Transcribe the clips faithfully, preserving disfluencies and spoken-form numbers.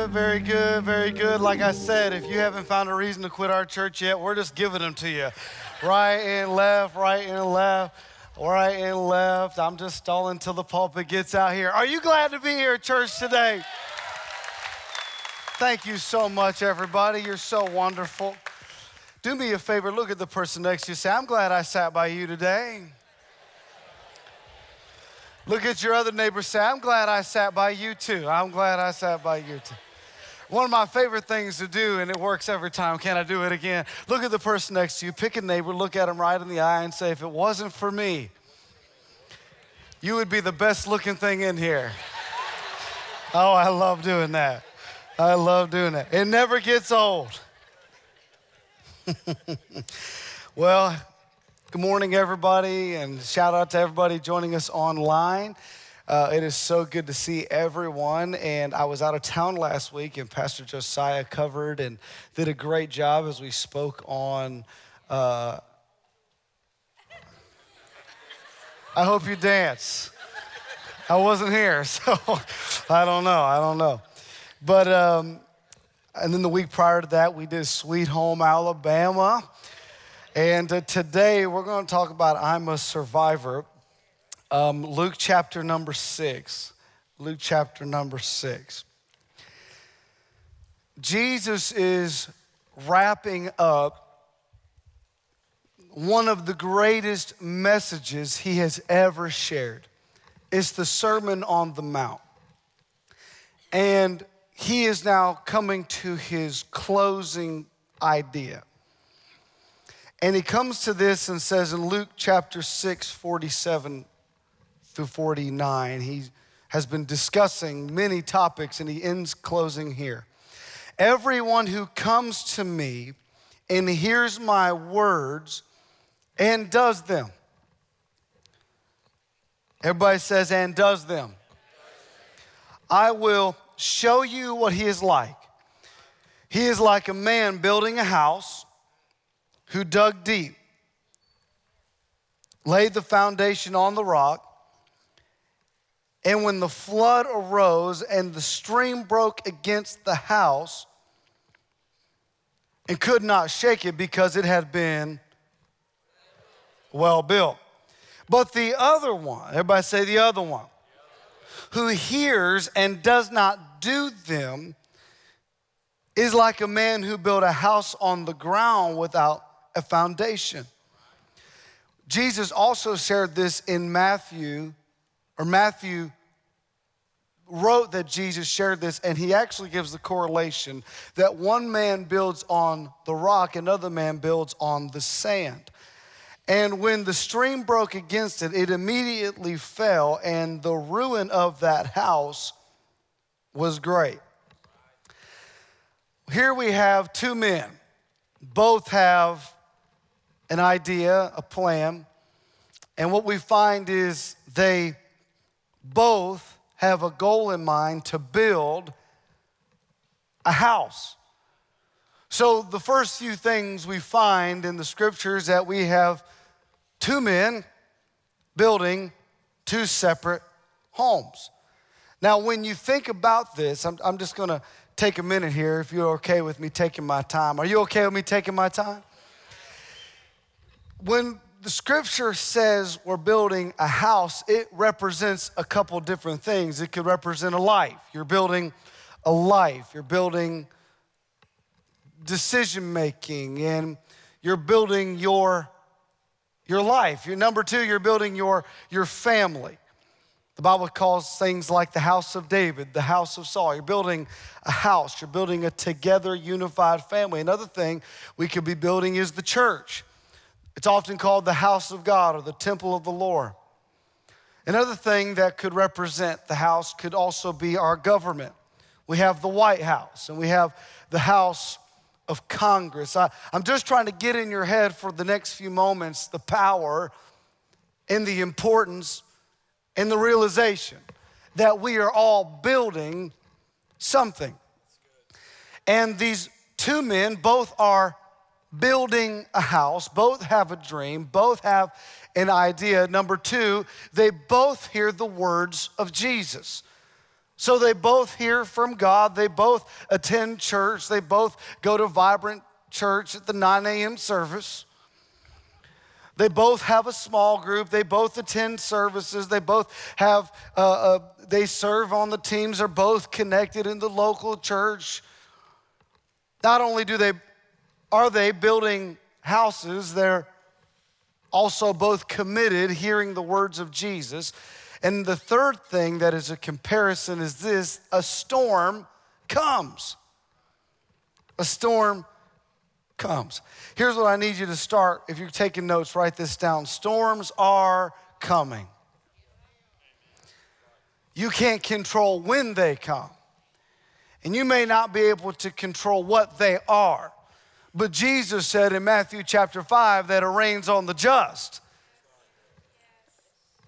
good, very good, very good. Like I said, if you haven't found a reason to quit our church yet, we're just giving them to you. Right and left, right and left, right and left. I'm just stalling till the pulpit gets out here. Are you glad to be here at church today? Thank you so much, everybody. You're so wonderful. Do me a favor, look at the person next to you. Say, I'm glad I sat by you today. Look at your other neighbor, say, I'm glad I sat by you too. I'm glad I sat by you too. One of my favorite things to do, and it works every time, can I do it again? Look at the person next to you, pick a neighbor, look at him right in the eye and say, if it wasn't for me, you would be the best looking thing in here. Oh, I love doing that. I love doing that. It never gets old. Well, good morning, everybody, and shout out to everybody joining us online. Uh, it is so good to see everyone, and I was out of town last week, and Pastor Josiah covered and did a great job as we spoke on, uh, I hope you dance. I wasn't here, so I don't know, I don't know. But, um, and then the week prior to that, we did Sweet Home Alabama. And uh, today, we're going to talk about I'm a Survivor, um, Luke chapter number six, Luke chapter number six. Jesus is wrapping up one of the greatest messages he has ever shared. It's the Sermon on the Mount. And he is now coming to his closing idea. And he comes to this and says in Luke chapter six, forty-seven through forty-nine, he has been discussing many topics and he ends closing here. Everyone who comes to me and hears my words and does them. Everybody says, and does them. I will show you what he is like. He is like a man building a house who dug deep, laid the foundation on the rock, and when the flood arose and the stream broke against the house and could not shake it because it had been well built. But the other one, everybody say the other one, who hears and does not do them is like a man who built a house on the ground without a foundation. Jesus also shared this in Matthew, or Matthew wrote that Jesus shared this, and he actually gives the correlation that one man builds on the rock, another man builds on the sand. And when the stream broke against it, it immediately fell, and the ruin of that house was great. Here we have two men. Both have an idea, a plan, and what we find is they both have a goal in mind to build a house. So the first few things we find in the scriptures that we have two men building two separate homes. Now, when you think about this, I'm, I'm just gonna take a minute here if you're okay with me taking my time. Are you okay with me taking my time? When the scripture says we're building a house, it represents a couple different things. It could represent a life. You're building a life. You're building decision making, and you're building your your life. Your number two, you're building your your family. The Bible calls things like the house of David, the house of Saul. You're building a house. You're building a together, unified family. Another thing we could be building is the church. It's often called the house of God or the temple of the Lord. Another thing that could represent the house could also be our government. We have the White House, and we have the House of Congress. I, I'm just trying to get in your head for the next few moments the power and the importance and the realization that we are all building something. And these two men both are building a house, both have a dream, both have an idea. Number two, they both hear the words of Jesus. So they both hear from God. They both attend church. They both go to Vibrant Church at the nine a.m. service. They both have a small group. They both attend services. They both have, uh, uh, they serve on the teams. They're both connected in the local church. Not only do they, are they building houses, they're also both committed, hearing the words of Jesus. And the third thing that is a comparison is this: a storm comes. A storm comes. Here's what I need you to start. If you're taking notes, write this down. Storms are coming. You can't control when they come. And you may not be able to control what they are. But Jesus said in Matthew chapter five that it rains on the just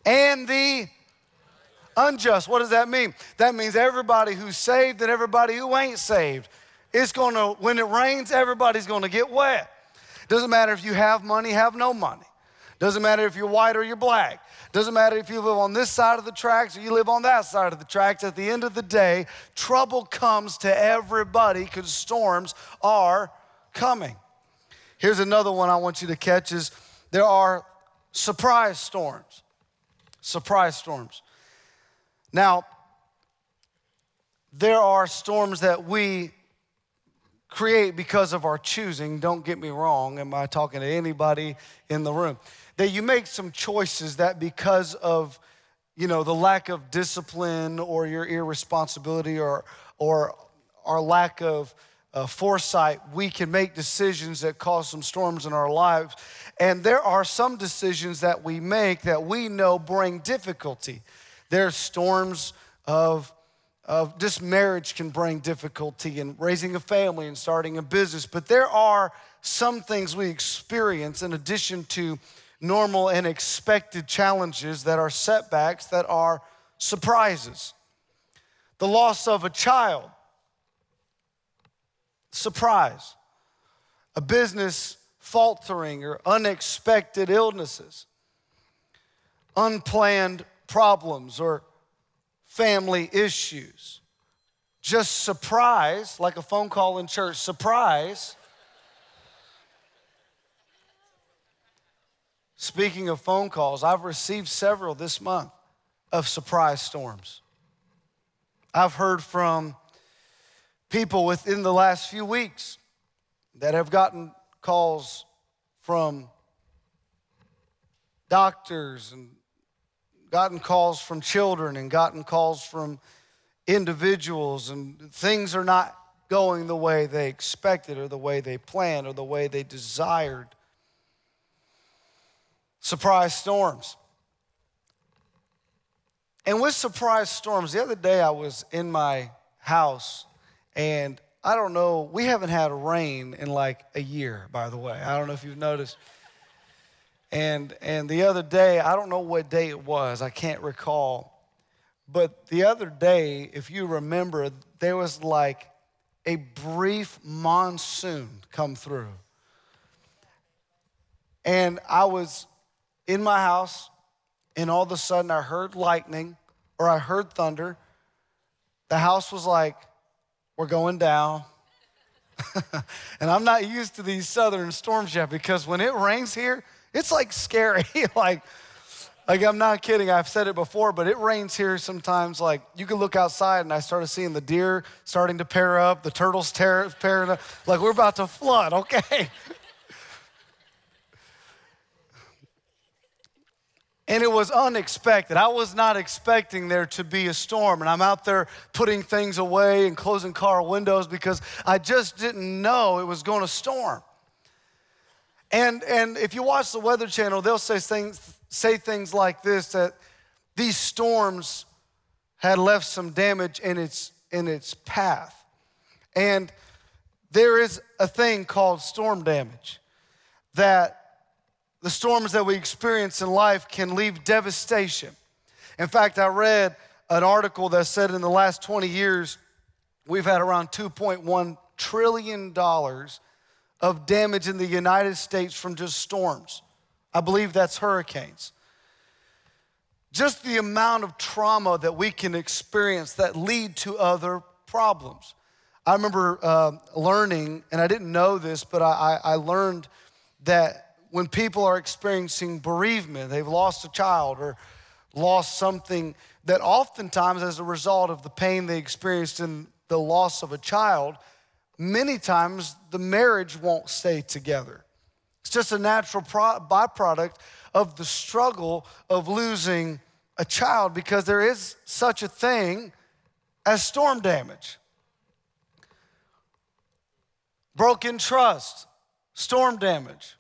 and the unjust. What does that mean? That means everybody who's saved and everybody who ain't saved. It's gonna, when it rains, everybody's gonna get wet. Doesn't matter if you have money, have no money. Doesn't matter if you're white or you're black. Doesn't matter if you live on this side of the tracks or you live on that side of the tracks. At the end of the day, trouble comes to everybody because storms are coming. Here's another one I want you to catch is there are surprise storms. Surprise storms. Now, there are storms that we create because of our choosing. Don't get me wrong. Am I talking to anybody in the room? That you make some choices that because of, you know, the lack of discipline or your irresponsibility or or our lack of Uh, foresight, we can make decisions that cause some storms in our lives. And there are some decisions that we make that we know bring difficulty. There's storms of, of just marriage can bring difficulty and raising a family and starting a business. But there are some things we experience in addition to normal and expected challenges that are setbacks, that are surprises. The loss of a child. Surprise, a business faltering or unexpected illnesses, unplanned problems or family issues. Just surprise, like a phone call in church, surprise. Speaking of phone calls, I've received several this month of surprise storms. I've heard from people within the last few weeks that have gotten calls from doctors and gotten calls from children and gotten calls from individuals, and things are not going the way they expected or the way they planned or the way they desired. Surprise storms. And with surprise storms, the other day I was in my house. And I don't know, we haven't had rain in like a year, by the way. I don't know if you've noticed. And and the other day, I don't know what day it was. I can't recall. But the other day, if you remember, there was like a brief monsoon come through. And I was in my house, and all of a sudden I heard lightning, or I heard thunder. The house was like, we're going down. And I'm not used to these southern storms yet because when it rains here, it's like scary. like, like, I'm not kidding. I've said it before, but it rains here sometimes. Like, you can look outside, and I started seeing the deer starting to pair up, the turtles tear, pairing up. Like, we're about to flood, okay? And it was unexpected. I was not expecting there to be a storm. And I'm out there putting things away and closing car windows because I just didn't know it was going to storm. And and if you watch the Weather Channel, they'll say things, say things like this, that these storms had left some damage in its, in its path. And there is a thing called storm damage, that the storms that we experience in life can leave devastation. In fact, I read an article that said in the last twenty years, we've had around two point one trillion dollars of damage in the United States from just storms. I believe that's hurricanes. Just the amount of trauma that we can experience that lead to other problems. I remember uh, learning, and I didn't know this, but I, I learned that when people are experiencing bereavement, they've lost a child or lost something, that oftentimes as a result of the pain they experienced in the loss of a child, many times the marriage won't stay together. It's just a natural pro- byproduct of the struggle of losing a child, because there is such a thing as storm damage. Broken trust, storm damage.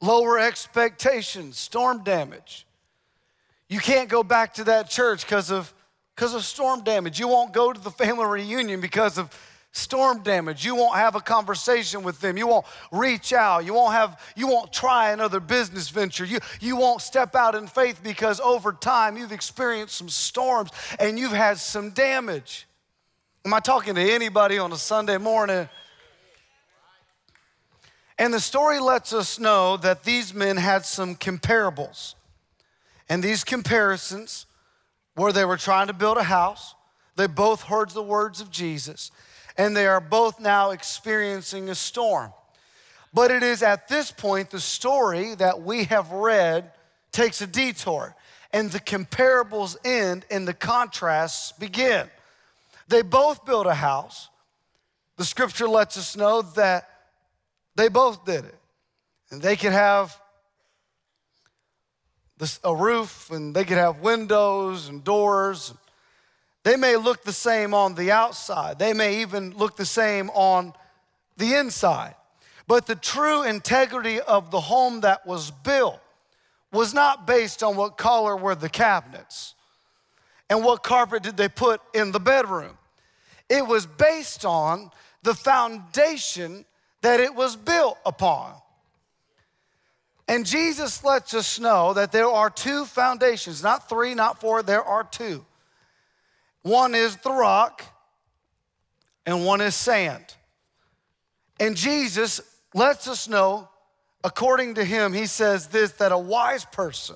Lower expectations, storm damage. You can't go back to that church because of, because of storm damage. You won't go to the family reunion because of storm damage. You won't have a conversation with them. You won't reach out. You won't have, you won't try another business venture. You, you won't step out in faith because over time you've experienced some storms and you've had some damage. Am I talking to anybody on a Sunday morning? And the story lets us know that these men had some comparables. And these comparisons were they were trying to build a house. They both heard the words of Jesus. And they are both now experiencing a storm. But it is at this point, the story that we have read takes a detour, and the comparables end and the contrasts begin. They both built a house. The scripture lets us know that they both did it. And they could have this, a roof, and they could have windows and doors. They may look the same on the outside. They may even look the same on the inside. But the true integrity of the home that was built was not based on what color were the cabinets and what carpet did they put in the bedroom. It was based on the foundation that it was built upon. And Jesus lets us know that there are two foundations, not three, not four, there are two. One is the rock, and one is sand. And Jesus lets us know, according to him, he says this, that a wise person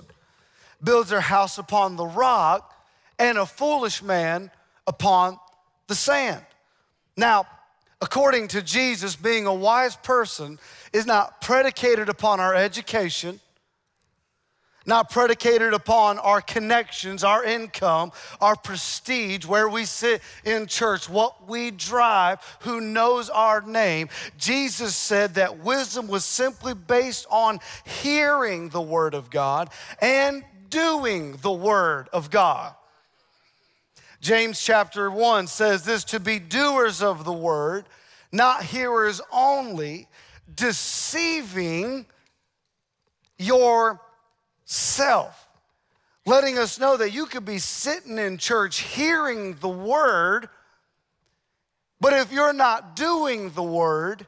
builds their house upon the rock, and a foolish man upon the sand. Now, according to Jesus, being a wise person is not predicated upon our education, not predicated upon our connections, our income, our prestige, where we sit in church, what we drive, who knows our name. Jesus said that wisdom was simply based on hearing the word of God and doing the word of God. James chapter one says this, to be doers of the word, not hearers only, deceiving your self, letting us know that you could be sitting in church hearing the word, but if you're not doing the word,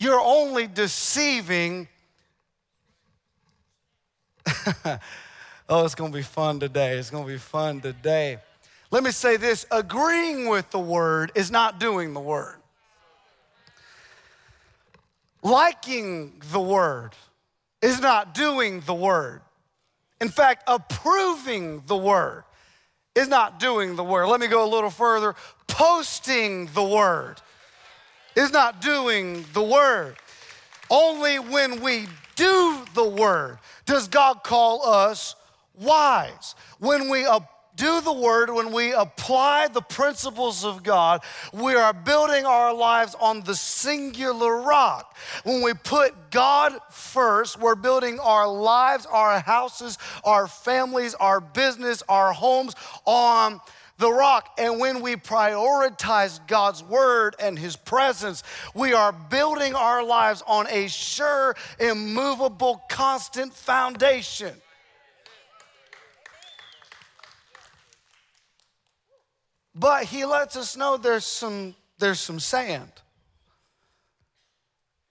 you're only deceiving. Oh, it's going to be fun today. It's going to be fun today. Let me say this, agreeing with the word is not doing the word. Liking the word is not doing the word. In fact, approving the word is not doing the word. Let me go a little further. Posting the word is not doing the word. Only when we do the word does God call us wise. When we do the word, when we apply the principles of God, we are building our lives on the singular rock. When we put God first, we're building our lives, our houses, our families, our business, our homes on the rock. And when we prioritize God's word and his presence, we are building our lives on a sure, immovable, constant foundation. But he lets us know there's some, there's some sand.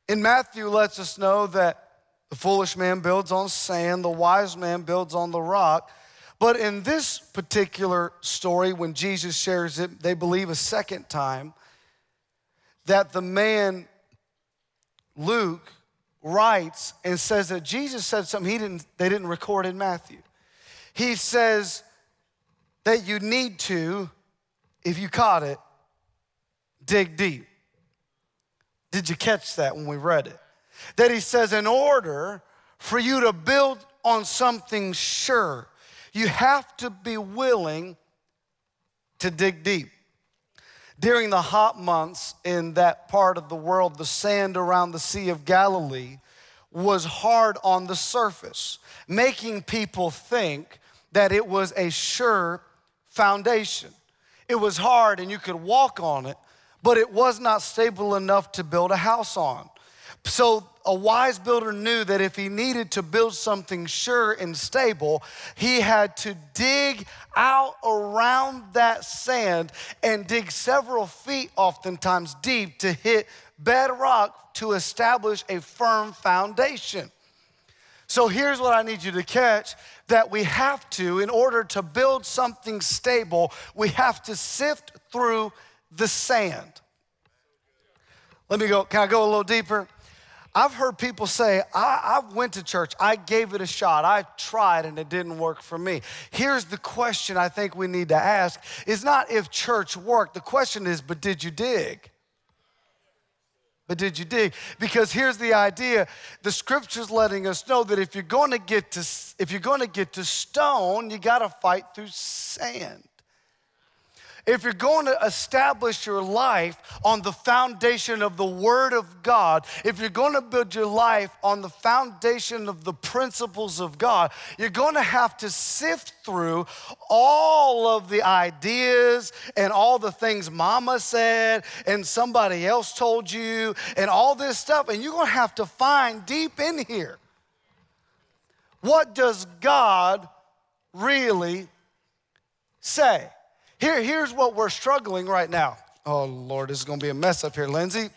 And Matthew lets us know that the foolish man builds on sand, the wise man builds on the rock. But in this particular story, when Jesus shares it, they believe a second time that the man, Luke, writes and says that Jesus said something he didn't, they didn't record in Matthew. He says that you need to, if you caught it, dig deep. Did you catch that when we read it? That he says in order for you to build on something sure, you have to be willing to dig deep. During the hot months in that part of the world, the sand around the Sea of Galilee was hard on the surface, making people think that it was a sure foundation. It was hard and you could walk on it, but it was not stable enough to build a house on. So a wise builder knew that if he needed to build something sure and stable, he had to dig out around that sand and dig several feet, oftentimes deep, to hit bedrock to establish a firm foundation. So here's what I need you to catch, that we have to, in order to build something stable, we have to sift through the sand. Let me go, can I go a little deeper? I've heard people say, I, I went to church, I gave it a shot, I tried and it didn't work for me. Here's the question I think we need to ask, is not if church worked, the question is, but did you dig? But did you dig? Because here's the idea, the scripture's letting us know that if you're gonna get to, if you're gonna get to stone, you gotta fight through sand. If you're going to establish your life on the foundation of the Word of God, if you're going to build your life on the foundation of the principles of God, you're going to have to sift through all of the ideas and all the things mama said and somebody else told you and all this stuff, and you're going to have to find deep in here. What does God really say? Here, here's what we're struggling right now. Oh, Lord, this is going to be a mess up here, Lindsay.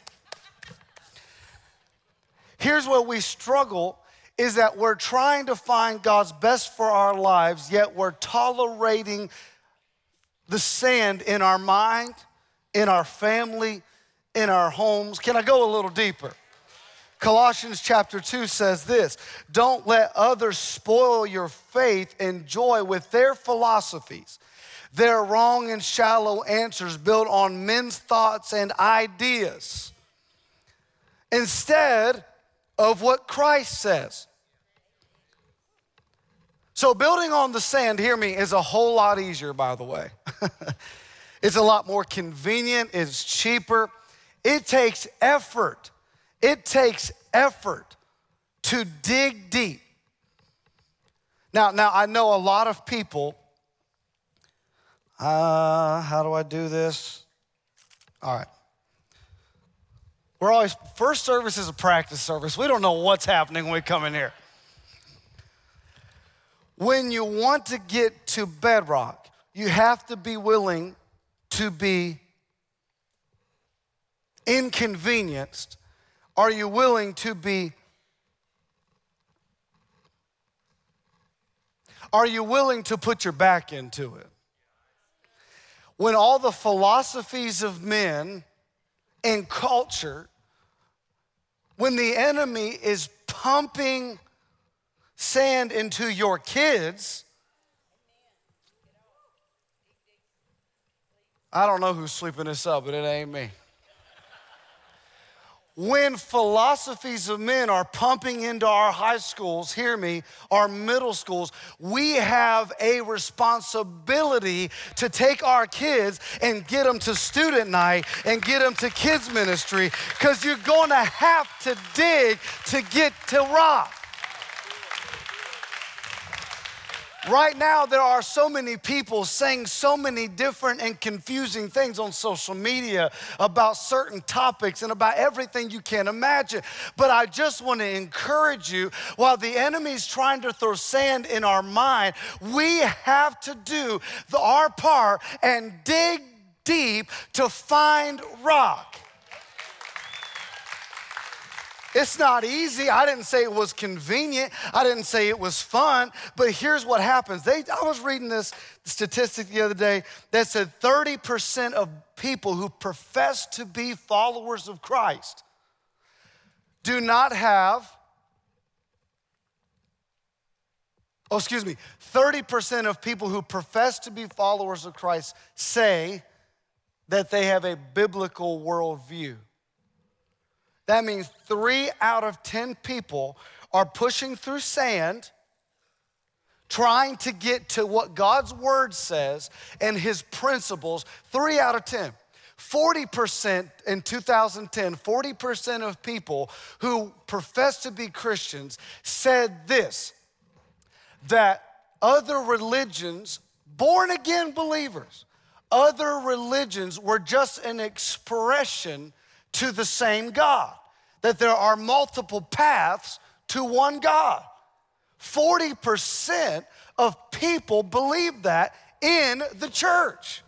Here's where we struggle is that we're trying to find God's best for our lives, yet we're tolerating the sand in our mind, in our family, in our homes. Can I go a little deeper? Colossians chapter two says this, don't let others spoil your faith and joy with their philosophies. Their wrong and shallow answers built on men's thoughts and ideas instead of what Christ says. So building on the sand, hear me, is a whole lot easier, by the way. It's a lot more convenient, it's cheaper. It takes effort. It takes effort to dig deep. Now, now I know a lot of people Uh, how do I do this? All right. We're always, first service is a practice service. We don't know what's happening when we come in here. When you want to get to bedrock, you have to be willing to be inconvenienced. Are you willing to be, are you willing to put your back into it? When all the philosophies of men and culture, when the enemy is pumping sand into your kids, I don't know who's sweeping this up, but it ain't me. When philosophies of men are pumping into our high schools, hear me, our middle schools, we have a responsibility to take our kids and get them to student night and get them to kids ministry, because you're going to have to dig to get to rock. Right now, there are so many people saying so many different and confusing things on social media about certain topics and about everything you can imagine. But I just want to encourage you, while the enemy's trying to throw sand in our mind, we have to do the, our part and dig deep to find rock. It's not easy. I didn't say it was convenient. I didn't say it was fun, but here's what happens. They, I was reading this statistic the other day that said thirty percent of people who profess to be followers of Christ do not have Oh, excuse me, thirty percent of people who profess to be followers of Christ say that they have a biblical worldview. That means three out of ten people are pushing through sand, trying to get to what God's word says and his principles, three out of ten. forty percent in two thousand ten, forty percent of people who profess to be Christians said this, that other religions, born again believers, other religions were just an expression to the same God, that there are multiple paths to one God. forty percent of people believe that in the church.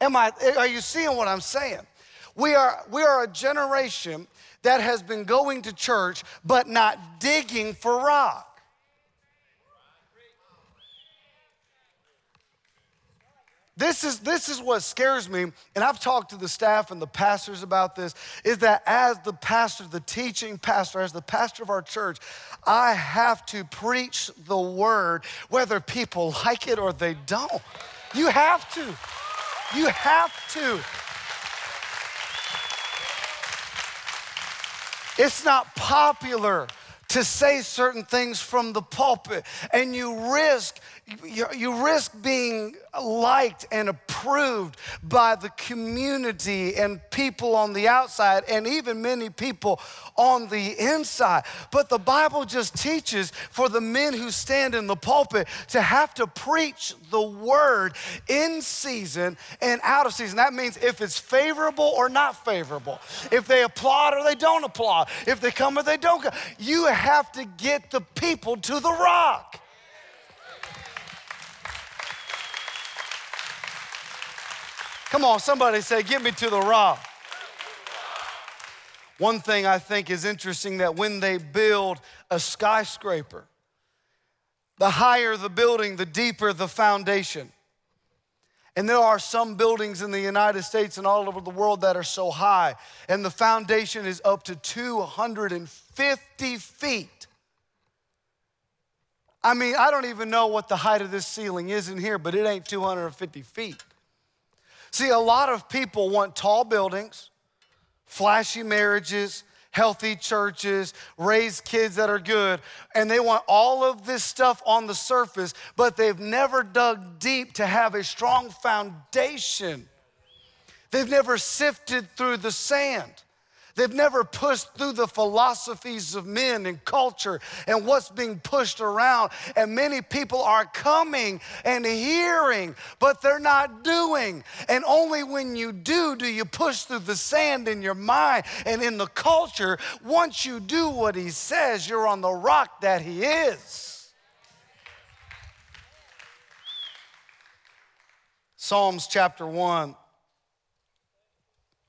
Am I, are you seeing what I'm saying? We are, we are a generation that has been going to church but not digging for rock. This is, this is what scares me, and I've talked to the staff and the pastors about this, is that as the pastor, the teaching pastor, as the pastor of our church, I have to preach the word whether people like it or they don't. You have to. You have to. It's not popular to say certain things from the pulpit, and you risk you risk being liked and approved by the community and people on the outside and even many people on the inside. But the Bible just teaches for the men who stand in the pulpit to have to preach the word in season and out of season. That means if it's favorable or not favorable, if they applaud or they don't applaud, if they come or they don't come. You have have to get the people to the rock. Come on, somebody say, get me to the rock. One thing I think is interesting that when they build a skyscraper, the higher the building, the deeper the foundation. And there are some buildings in the United States and all over the world that are so high, and the foundation is up to two hundred fifty feet. I mean, I don't even know what the height of this ceiling is in here, but it ain't two hundred fifty feet. See, a lot of people want tall buildings, flashy marriages, healthy churches, raise kids that are good, and they want all of this stuff on the surface, but they've never dug deep to have a strong foundation. They've never sifted through the sand. They've never pushed through the philosophies of men and culture and what's being pushed around. And many people are coming and hearing, but they're not doing. And only when you do, do you push through the sand in your mind and in the culture. Once you do what he says, you're on the rock that he is. Psalms chapter one.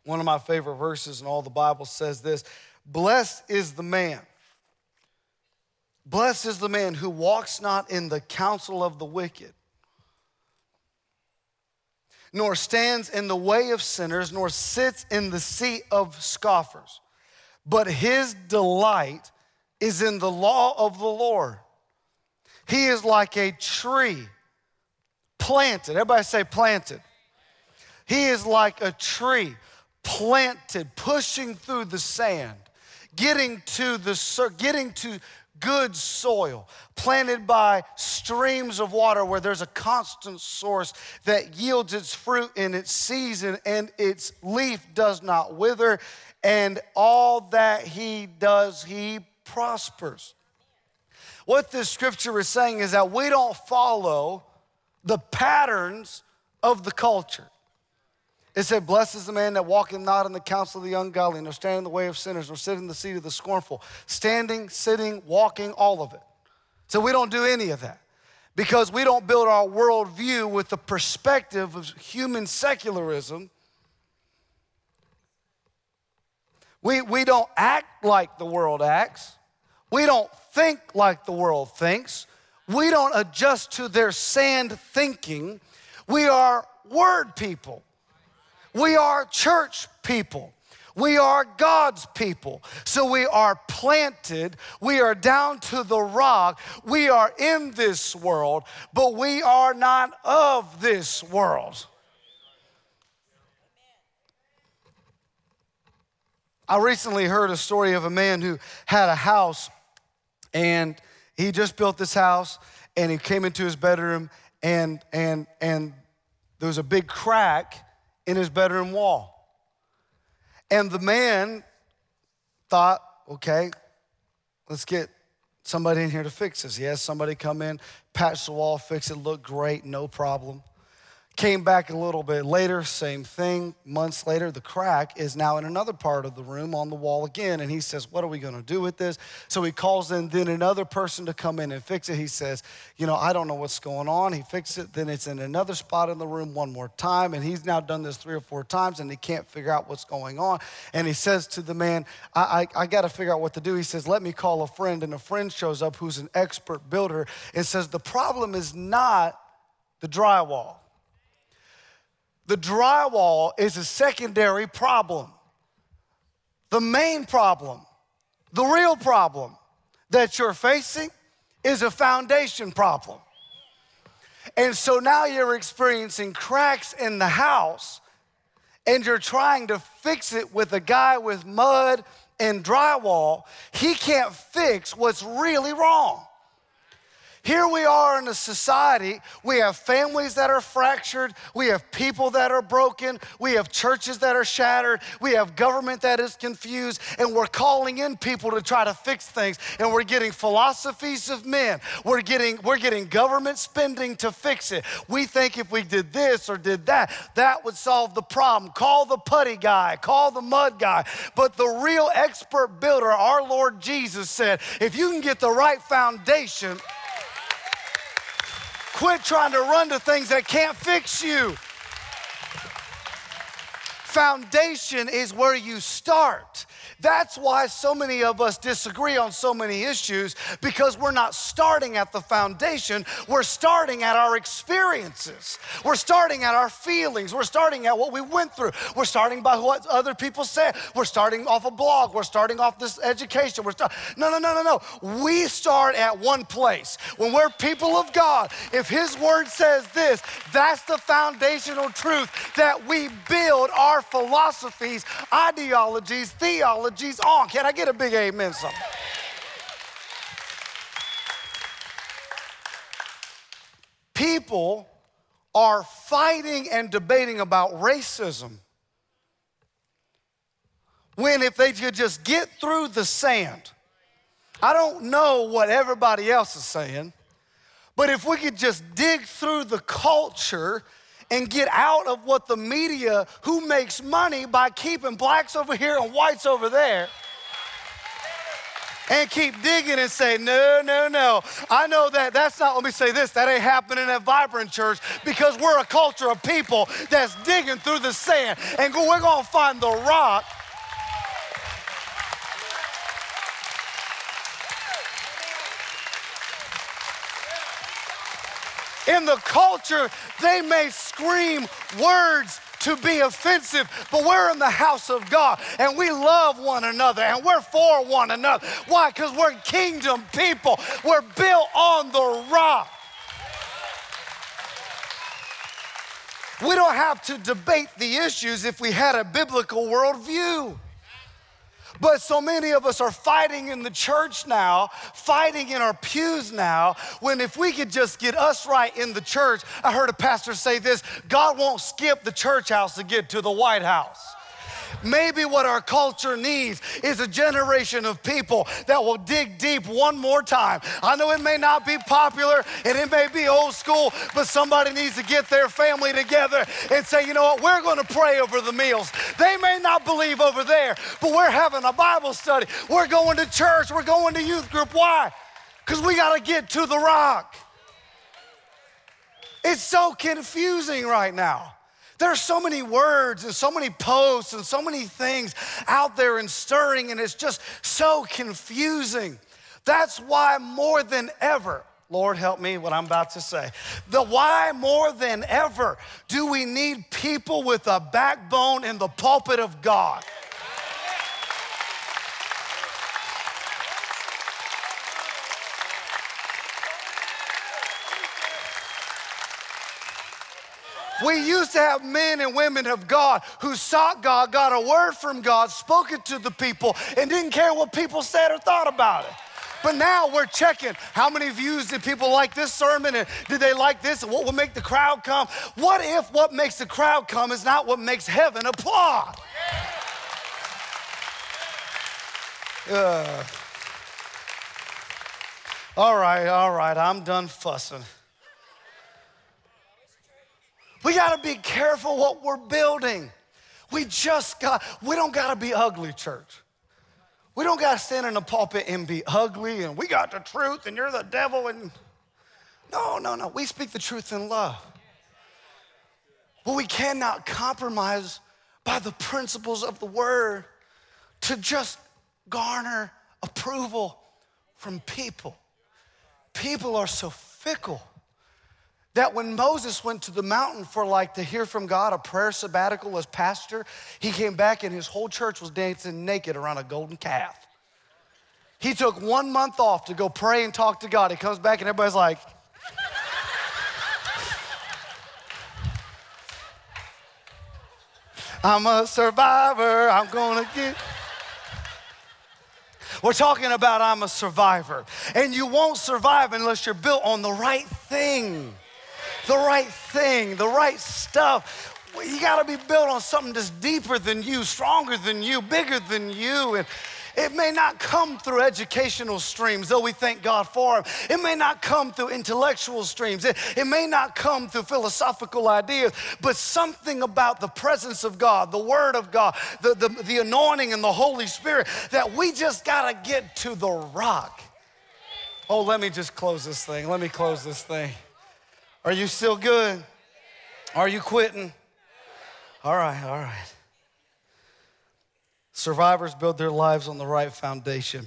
One of my favorite verses in all the Bible says this, blessed is the man, blessed is the man who walks not in the counsel of the wicked, nor stands in the way of sinners, nor sits in the seat of scoffers, but his delight is in the law of the Lord. He is like a tree planted. Everybody say planted. He is like a tree planted, pushing through the sand, getting to the getting to good soil, planted by streams of water where there's a constant source that yields its fruit in its season and its leaf does not wither, and all that he does, he prospers. What this scripture is saying is that we don't follow the patterns of the culture. It said, blessed is the man that walketh not in the counsel of the ungodly, nor stand in the way of sinners, nor sit in the seat of the scornful. Standing, sitting, walking, all of it. So we don't do any of that because we don't build our worldview with the perspective of human secularism. We, we don't act like the world acts. We don't think like the world thinks. We don't adjust to their sand thinking. We are word people. We are church people. We are God's people. So we are planted. We are down to the rock. We are in this world, but we are not of this world. I recently heard a story of a man who had a house, and he just built this house, and he came into his bedroom, and and and there was a big crack in his bedroom wall. And the man thought, okay, let's get somebody in here to fix this. He has somebody come in, patch the wall, fix it, look great, no problem. Came back a little bit later, same thing. Months later, the crack is now in another part of the room on the wall again. And he says, what are we going to do with this? So he calls in then another person to come in and fix it. He says, you know, I don't know what's going on. He fixed it. Then it's in another spot in the room one more time. And he's now done this three or four times, and he can't figure out what's going on. And he says to the man, I, I, I got to figure out what to do. He says, let me call a friend. And a friend shows up who's an expert builder and says, the problem is not the drywall. The drywall is a secondary problem. The main problem, the real problem that you're facing is a foundation problem. And so now you're experiencing cracks in the house, and you're trying to fix it with a guy with mud and drywall. He can't fix what's really wrong. Here we are in a society, we have families that are fractured, we have people that are broken, we have churches that are shattered, we have government that is confused, and we're calling in people to try to fix things, and we're getting philosophies of men, we're getting, we're getting government spending to fix it. We think if we did this or did that, that would solve the problem. Call the putty guy, call the mud guy, but the real expert builder, our Lord Jesus said, if you can get the right foundation, quit trying to run to things that can't fix you. Foundation is where you start. That's why so many of us disagree on so many issues, because we're not starting at the foundation. We're starting at our experiences. We're starting at our feelings. We're starting at what we went through. We're starting by what other people said. We're starting off a blog. We're starting off this education. We're start- No, no, no, no, no. We start at one place. When we're people of God, if His Word says this, that's the foundational truth that we build our philosophies, ideologies, theologies on. Can I get a big amen something? People are fighting and debating about racism when if they could just get through the sand. I don't know what everybody else is saying, but if we could just dig through the culture and get out of what the media, who makes money by keeping blacks over here and whites over there, and keep digging and say, no, no, no. I know that that's not, let me say this, that ain't happening at Vibrant Church, because we're a culture of people that's digging through the sand, and we're gonna find the rock. In the culture, they may scream words to be offensive, but we're in the house of God, and we love one another, and we're for one another. Why? Because we're kingdom people. We're built on the rock. We don't have to debate the issues if we had a biblical worldview. But so many of us are fighting in the church now, fighting in our pews now, when if we could just get us right in the church. I heard a pastor say this, God won't skip the church house to get to the White House. Maybe what our culture needs is a generation of people that will dig deep one more time. I know it may not be popular and it may be old school, but somebody needs to get their family together and say, you know what, we're going to pray over the meals. They may not believe over there, but we're having a Bible study. We're going to church. We're going to youth group. Why? Because we got to get to the rock. It's so confusing right now. There are so many words and so many posts and so many things out there and stirring, and it's just so confusing. That's why more than ever, Lord help me what I'm about to say, the why more than ever do we need people with a backbone in the pulpit of God. Yeah. We used to have men and women of God who sought God, got a word from God, spoke it to the people, and didn't care what people said or thought about it. But now we're checking how many views did people like this sermon, and did they like this, and what will make the crowd come? What if what makes the crowd come is not what makes heaven applaud? Uh, all right, all right, I'm done fussing. We gotta be careful what we're building. We just got, we don't gotta be ugly, church. We don't gotta stand in the pulpit and be ugly and we got the truth and you're the devil and no, no, no, we speak the truth in love. But we cannot compromise by the principles of the word to just garner approval from people. People are so fickle that when Moses went to the mountain for like to hear from God, a prayer sabbatical as pastor, he came back and his whole church was dancing naked around a golden calf. He took one month off to go pray and talk to God. He comes back and everybody's like. I'm a survivor, I'm gonna get. We're talking about I'm a survivor. And you won't survive unless you're built on the right thing. The right thing, the right stuff. You gotta be built on something that's deeper than you, stronger than you, bigger than you. And it may not come through educational streams, though we thank God for them. It may not come through intellectual streams. It, it may not come through philosophical ideas, but something about the presence of God, the word of God, the, the, the anointing and the Holy Spirit, that we just gotta get to the rock. Oh, let me just close this thing. Let me close this thing. Are you still good? Are you quitting? All right, all right. Survivors build their lives on the right foundation.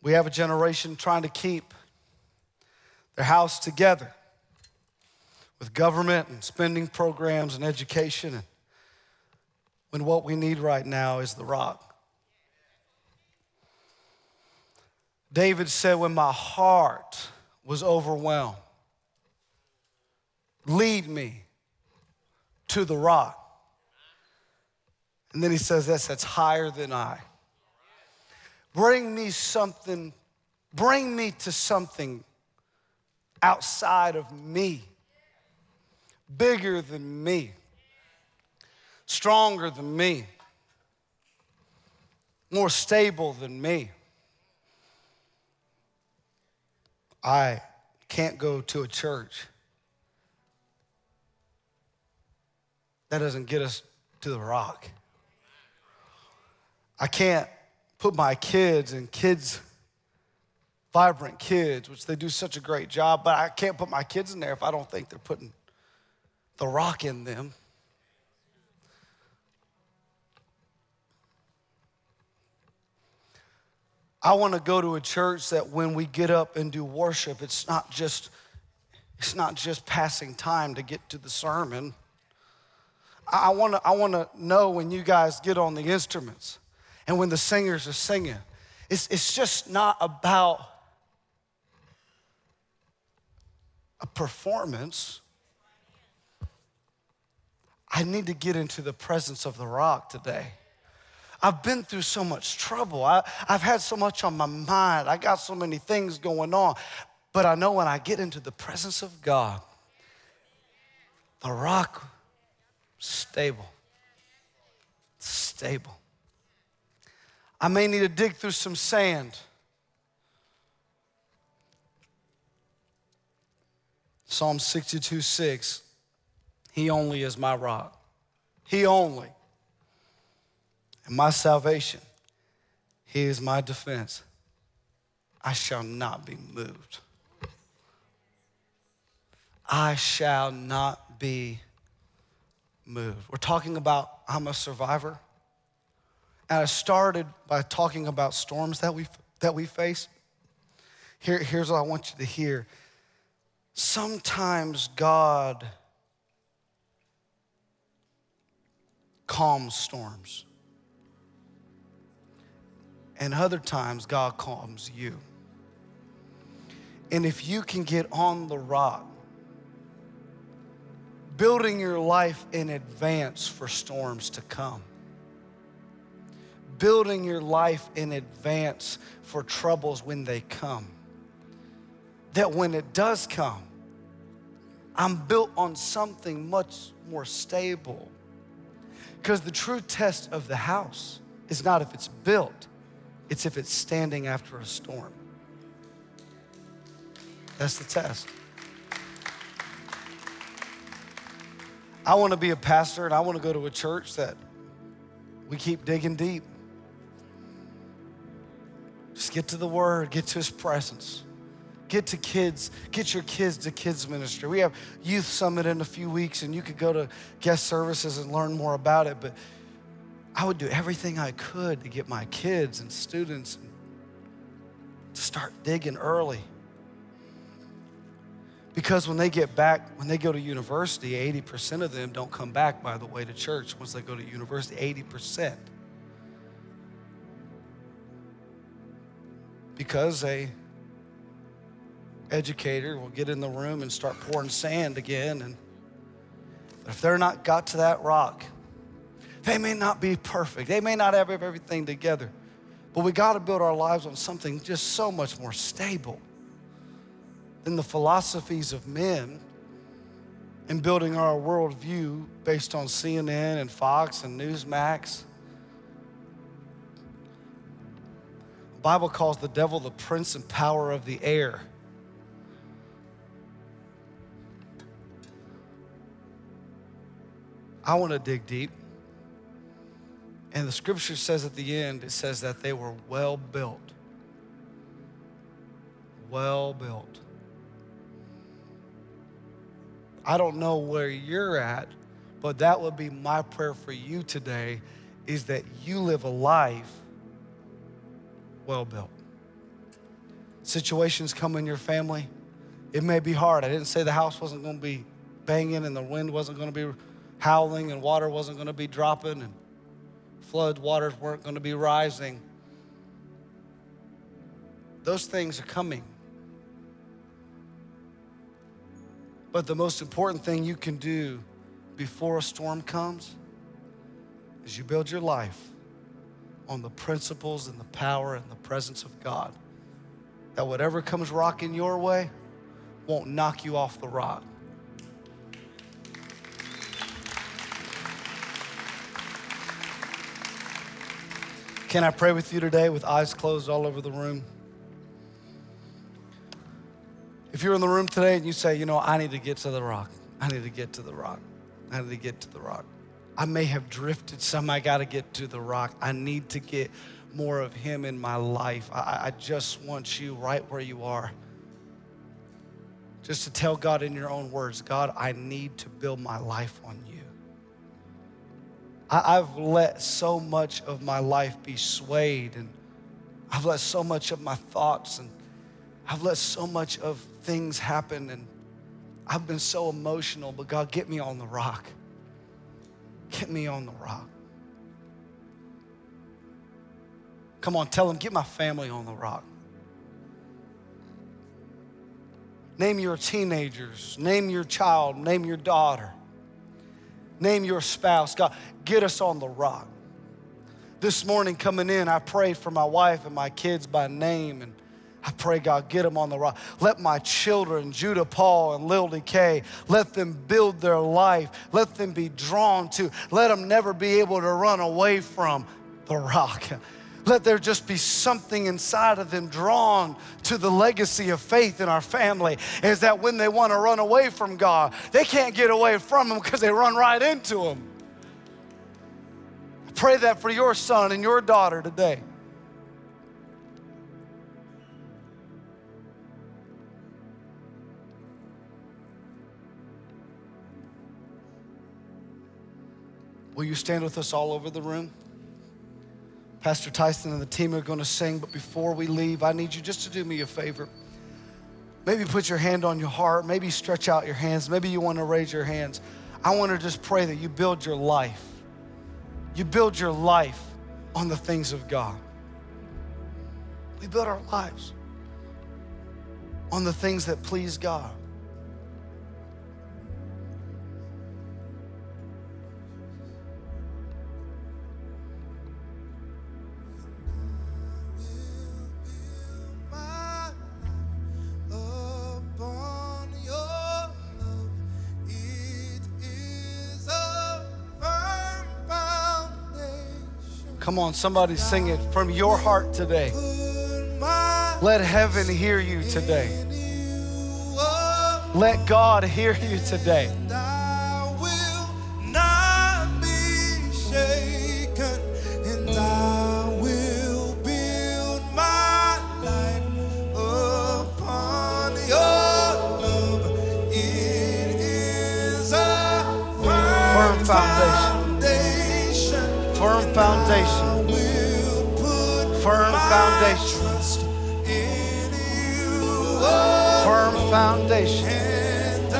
We have a generation trying to keep their house together with government and spending programs and education, when what we need right now is the rock. David said, when my heart was overwhelmed, lead me to the rock. And then he says this, that's higher than I. Bring me something, bring me to something outside of me, bigger than me, stronger than me, more stable than me. I can't go to a church that doesn't get us to the rock. I can't put my kids and kids, vibrant kids, which they do such a great job, but I can't put my kids in there if I don't think they're putting the rock in them. I want to go to a church that when we get up and do worship, it's not just, it's not just passing time to get to the sermon. I want to, I want to know when you guys get on the instruments and when the singers are singing. It's, it's just not about a performance. I need to get into the presence of the rock today. I've been through so much trouble. I, I've had so much on my mind. I got so many things going on. But I know when I get into the presence of God, the rock, stable, stable. I may need to dig through some sand. Psalm sixty-two six, he only is my rock. He only. And my salvation, he is my defense. I shall not be moved. I shall not be moved. We're talking about I'm a survivor. And I started by talking about storms that we that we face. Here, here's what I want you to hear. Sometimes God calms storms. And other times, God calms you. And if you can get on the rock, building your life in advance for storms to come. Building your life in advance for troubles when they come. That when it does come, I'm built on something much more stable. Because the true test of the house is not if it's built, it's if it's standing after a storm. That's the test. I want to be a pastor, and I want to go to a church that we keep digging deep. Just get to the Word, get to His presence. Get to kids, get your kids to kids ministry. We have Youth Summit in a few weeks, and you could go to guest services and learn more about it, but I would do everything I could to get my kids and students to start digging early. Because when they get back, when they go to university, eighty percent of them don't come back, by the way, to church once they go to university, eighty percent. Because they educator will get in the room and start pouring sand again. And if they're not got to that rock, they may not be perfect. They may not have everything together, but we got to build our lives on something just so much more stable than the philosophies of men and building our worldview based on C N N and Fox and Newsmax. The Bible calls the devil the prince and power of the air. I want to dig deep. And the scripture says at the end, it says that they were well built. Well built. I don't know where you're at, but that would be my prayer for you today, is that you live a life well built. Situations come in your family. It may be hard. I didn't say the house wasn't going to be banging and the wind wasn't going to be howling and water wasn't going to be dropping and flood waters weren't going to be rising. Those things are coming. But the most important thing you can do before a storm comes is you build your life on the principles and the power and the presence of God. That whatever comes rocking your way won't knock you off the rock. Can I pray with you today with eyes closed all over the room? If you're in the room today and you say, you know, I need to get to the rock. I need to get to the rock. I need to get to the rock. I may have drifted some. I got to get to the rock. I need to get more of Him in my life. I, I just want you right where you are. Just to tell God in your own words, God, I need to build my life on you. I've let so much of my life be swayed, and I've let so much of my thoughts, and I've let so much of things happen, and I've been so emotional, but God, get me on the rock. Get me on the rock. Come on, tell Him, get my family on the rock. Name your teenagers, name your child, name your daughter. Name your spouse. God, get us on the rock. This morning coming in, I prayed for my wife and my kids by name, and I pray, God, get them on the rock. Let my children, Judah, Paul, and Lil D K, let them build their life. Let them be drawn to. Let them never be able to run away from the rock. Let there just be something inside of them drawn to the legacy of faith in our family, is that when they want to run away from God, they can't get away from Him because they run right into Him. I pray that for your son and your daughter today. Will you stand with us all over the room? Pastor Tyson and the team are going to sing, but before we leave, I need you just to do me a favor. Maybe put your hand on your heart. Maybe stretch out your hands. Maybe you want to raise your hands. I want to just pray that you build your life. You build your life on the things of God. We build our lives on the things that please God. Come on, somebody sing it from your heart today. Let heaven hear you today. Let God hear you today. I will not be shaken, and I will build my life upon your love. It is a firm foundation. Firm foundation. Firm foundation. Firm foundation. And I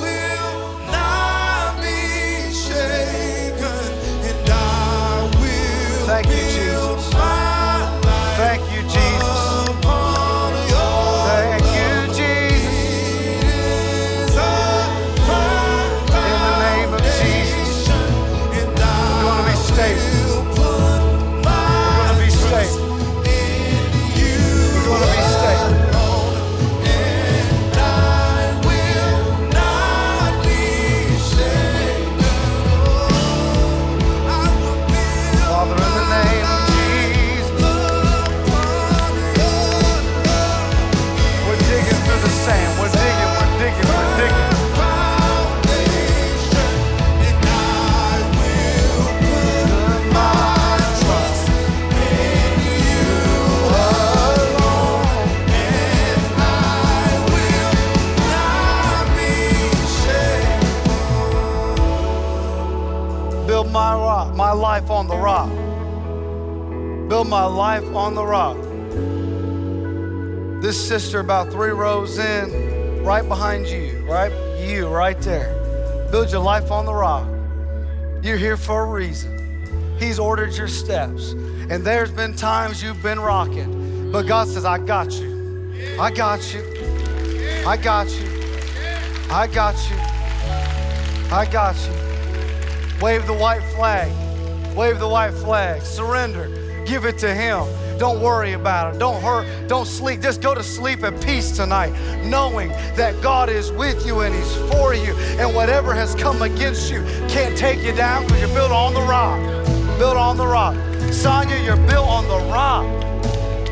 will not be shaken, and I will Thank you, Jesus. My life Thank you, Jesus. Upon your Thank you, Jesus. In the name of Jesus, and I we're going to be stable. We're going to be stable. We're going to be stable. My rock, my life on the rock. Build my life on the rock. This sister about three rows in, right behind you, right? You, right there. Build your life on the rock. You're here for a reason. He's ordered your steps. And there's been times you've been rocking, but God says, I got you. I got you. I got you. I got you. I got you. Wave the white flag. Wave the white flag. Surrender. Give it to Him. Don't worry about it. Don't hurt. Don't sleep. Just go to sleep at peace tonight, knowing that God is with you and He's for you. And whatever has come against you can't take you down because you're built on the rock. Built on the rock. Sonia, you're built on the rock.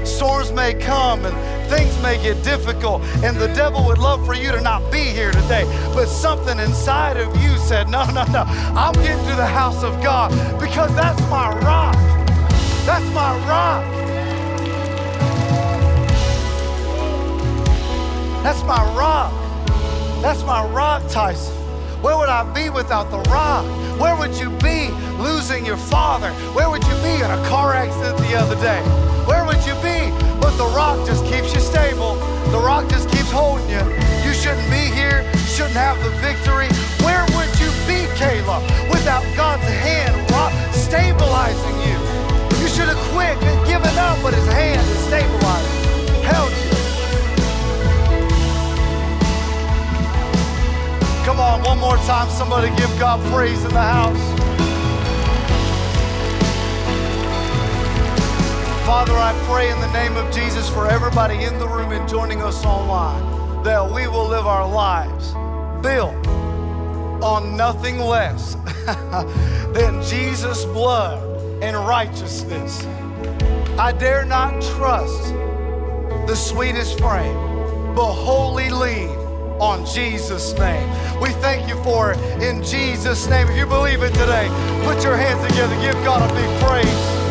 Storms may come and things may get difficult, and the devil would love for you to not be here today. But something inside of you said, no, no, no, I'm getting to the house of God because that's my rock. That's my rock. That's my rock. That's my rock, Tyson. Where would I be without the rock? Where would you be losing your father? Where would you be in a car accident the other day? Where would you be? But the rock just keeps you stable. The rock just keeps holding you. You shouldn't be here, shouldn't have the victory. Where would you be, Caleb, without God's hand rock stabilizing you? You should have quit and given up, but His hand is stabilizing, held you. Come on, one more time, somebody give God praise in the house. Father, I pray in the name of Jesus for everybody in the room and joining us online, that we will live our lives built on nothing less than Jesus' blood and righteousness. I dare not trust the sweetest frame, but wholly lean on Jesus' name. We thank you for it in Jesus' name. If you believe it today, put your hands together, give God a big praise.